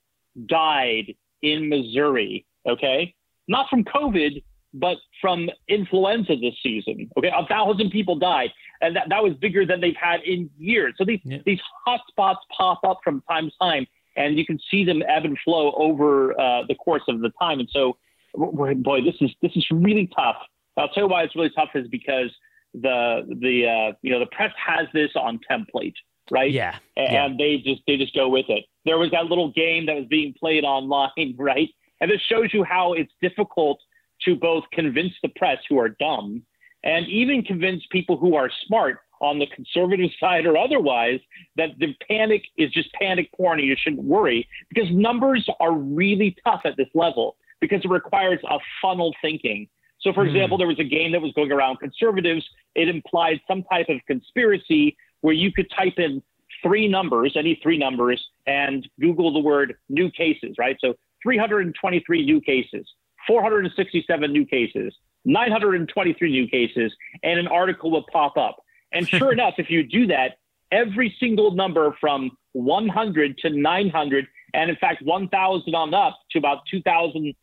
died in Missouri, okay? Not from COVID, but from influenza this season. Okay, a thousand people died, and that, that was bigger than they've had in years. So these yeah. these hot spots pop up from time to time, and you can see them ebb and flow over uh, the course of the time. And so, boy, this is this is really tough. I'll tell you why it's really tough is because the the uh, you know the press has this on template, right? Yeah, and yeah. they just they just go with it. There was that little game that was being played online, right? And this shows you how it's difficult to both convince the press who are dumb and even convince people who are smart on the conservative side or otherwise that the panic is just panic porn and you shouldn't worry, because numbers are really tough at this level because it requires a funnel thinking. So, for mm. example, there was a game that was going around conservatives. It implied some type of conspiracy where you could type in three numbers, any three numbers, and Google the word new cases, right? So three hundred twenty-three new cases, four hundred sixty-seven new cases, nine hundred twenty-three new cases, and an article will pop up. And sure enough, if you do that, every single number from one hundred to nine hundred, and in fact, one thousand on up to about two thousand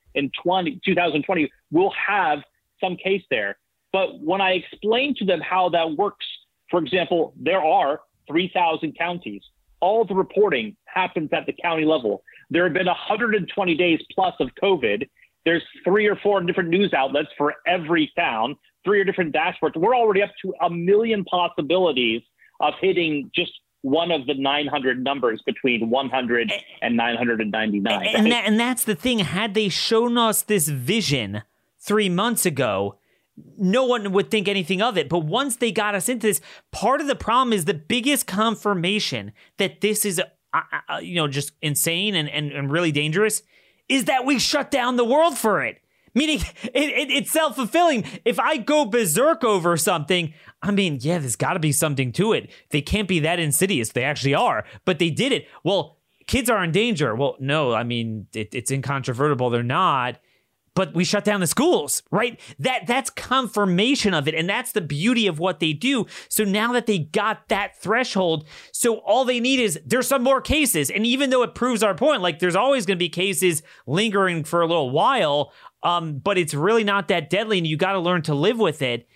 twenty, two thousand twenty will have some case there. But when I explain to them how that works, for example, there are three thousand counties. All the reporting happens at the county level. There have been one hundred twenty days plus of COVID. There's three or four different news outlets for every town, three or different dashboards. We're already up to a million possibilities of hitting just one of the nine hundred numbers between one hundred and nine hundred ninety-nine. And, right? that, and that's the thing. Had they shown us this vision three months ago, no one would think anything of it. But once they got us into this, part of the problem is the biggest confirmation that this is, uh, uh, you know, just insane and, and, and really dangerous is that we shut down the world for it. Meaning, it, it, it's self-fulfilling. If I go berserk over something, I mean, yeah, there's got to be something to it. They can't be that insidious. They actually are. But they did it. Well, kids are in danger. Well, no, I mean, it, it's incontrovertible. They're not. But we shut down the schools, right? That that's confirmation of it. And that's the beauty of what they do. So now that they got that threshold, so all they need is there's some more cases. And even though it proves our point, like there's always going to be cases lingering for a little while, um, but it's really not that deadly. And you got to learn to live with it.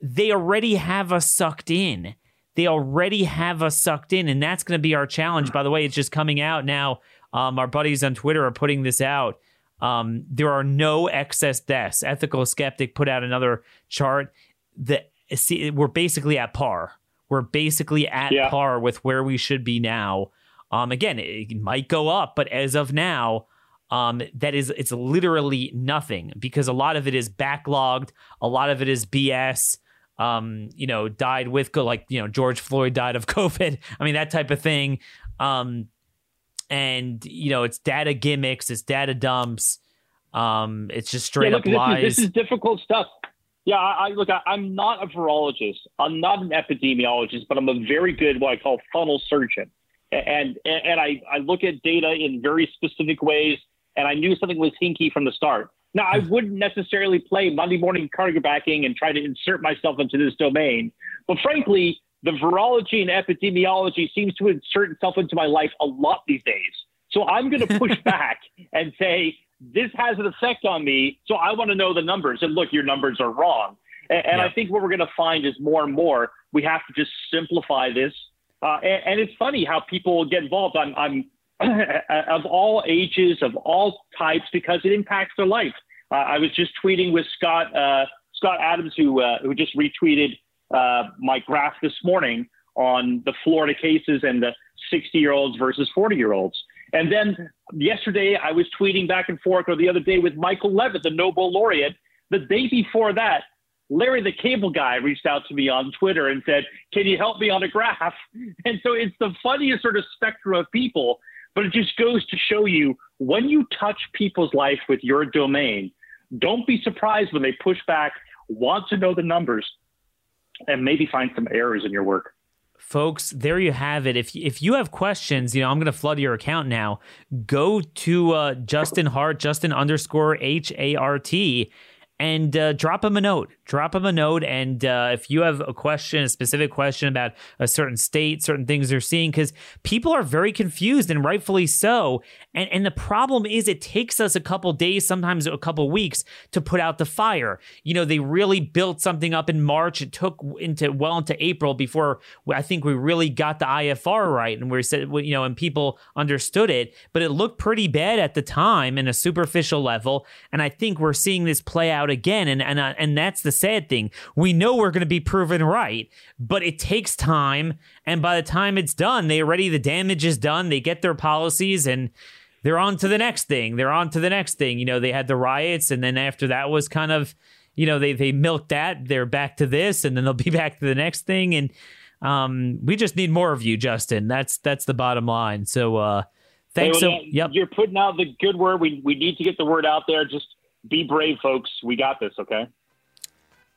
They already have us sucked in. They already have us sucked in. And that's going to be our challenge. By the way, it's just coming out now. Um, our buddies on Twitter are putting this out. Um, there are no excess deaths. Ethical Skeptic put out another chart that see, we're basically at par. We're basically at yeah. par with where we should be now. Um, again, it might go up, but as of now, um, that is it's literally nothing because a lot of it is backlogged. A lot of it is B S. Um, you know, died with like you know George Floyd died of COVID. I mean that type of thing. Um, And, you know, it's data gimmicks, it's data dumps. Um, it's just straight yeah, look, up this lies. Is, this is difficult stuff. Yeah, I, I look, I, I'm not a virologist. I'm not an epidemiologist, but I'm a very good what I call funnel surgeon. And and, and I, I look at data in very specific ways. And I knew something was hinky from the start. Now, I wouldn't necessarily play Monday morning cardiobacking and try to insert myself into this domain. But frankly, the virology and epidemiology seems to insert itself into my life a lot these days. So I'm going to push back and say, this has an effect on me. So I want to know the numbers. And look, your numbers are wrong. And, and yeah. I think what we're going to find is more and more, we have to just simplify this. Uh, and, and it's funny how people get involved. I'm, I'm of all ages, of all types, because it impacts their life. Uh, I was just tweeting with Scott, uh, Scott Adams, who, uh, who just retweeted uh, my graph this morning on the Florida cases and the sixty year olds versus forty year olds. And then yesterday I was tweeting back and forth, or the other day, with Michael Levitt, the Nobel laureate. The day before that, Larry the Cable Guy reached out to me on Twitter and said, can you help me on a graph? And so it's the funniest sort of spectrum of people, but it just goes to show you, when you touch people's life with your domain, don't be surprised when they push back, want to know the numbers, and maybe find some errors in your work. Folks, there you have it. If if you have questions, you know, I'm going to flood your account now. Go to uh, Justin Hart, Justin underscore H A R T, and uh, drop him a note. Drop him a note. And uh, if you have a question, a specific question about a certain state, certain things they're seeing, because people are very confused, and rightfully so. And and the problem is, it takes us a couple days, sometimes a couple weeks, to put out the fire. You know, they really built something up in March. It took into well into April before I think we really got the I F R right, and we said, you know, and people understood it. But it looked pretty bad at the time in a superficial level. And I think we're seeing this play out again, and and uh, and that's the sad thing. We know we're going to be proven right, but it takes time, and by the time it's done, they already the damage is done. They get their policies, and they're on to the next thing. They're on to the next thing. You know, they had the riots, and then after that was kind of, you know, they they milked that. They're back to this, and then they'll be back to the next thing. And um, we just need more of you, Justin. That's that's the bottom line. So uh, thanks. So, yep. You're putting out the good word. We we need to get the word out there. Just be brave, folks. We got this, okay?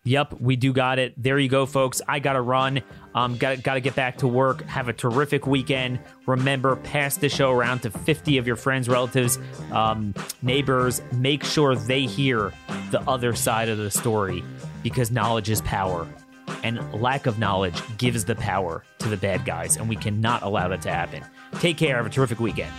Yep, we do got it. There you go, folks. I got to run. Um, got got to get back to work. Have a terrific weekend. Remember, pass the show around to fifty of your friends, relatives, um, neighbors. Make sure they hear the other side of the story, because knowledge is power. And lack of knowledge gives the power to the bad guys, and we cannot allow that to happen. Take care. Have a terrific weekend.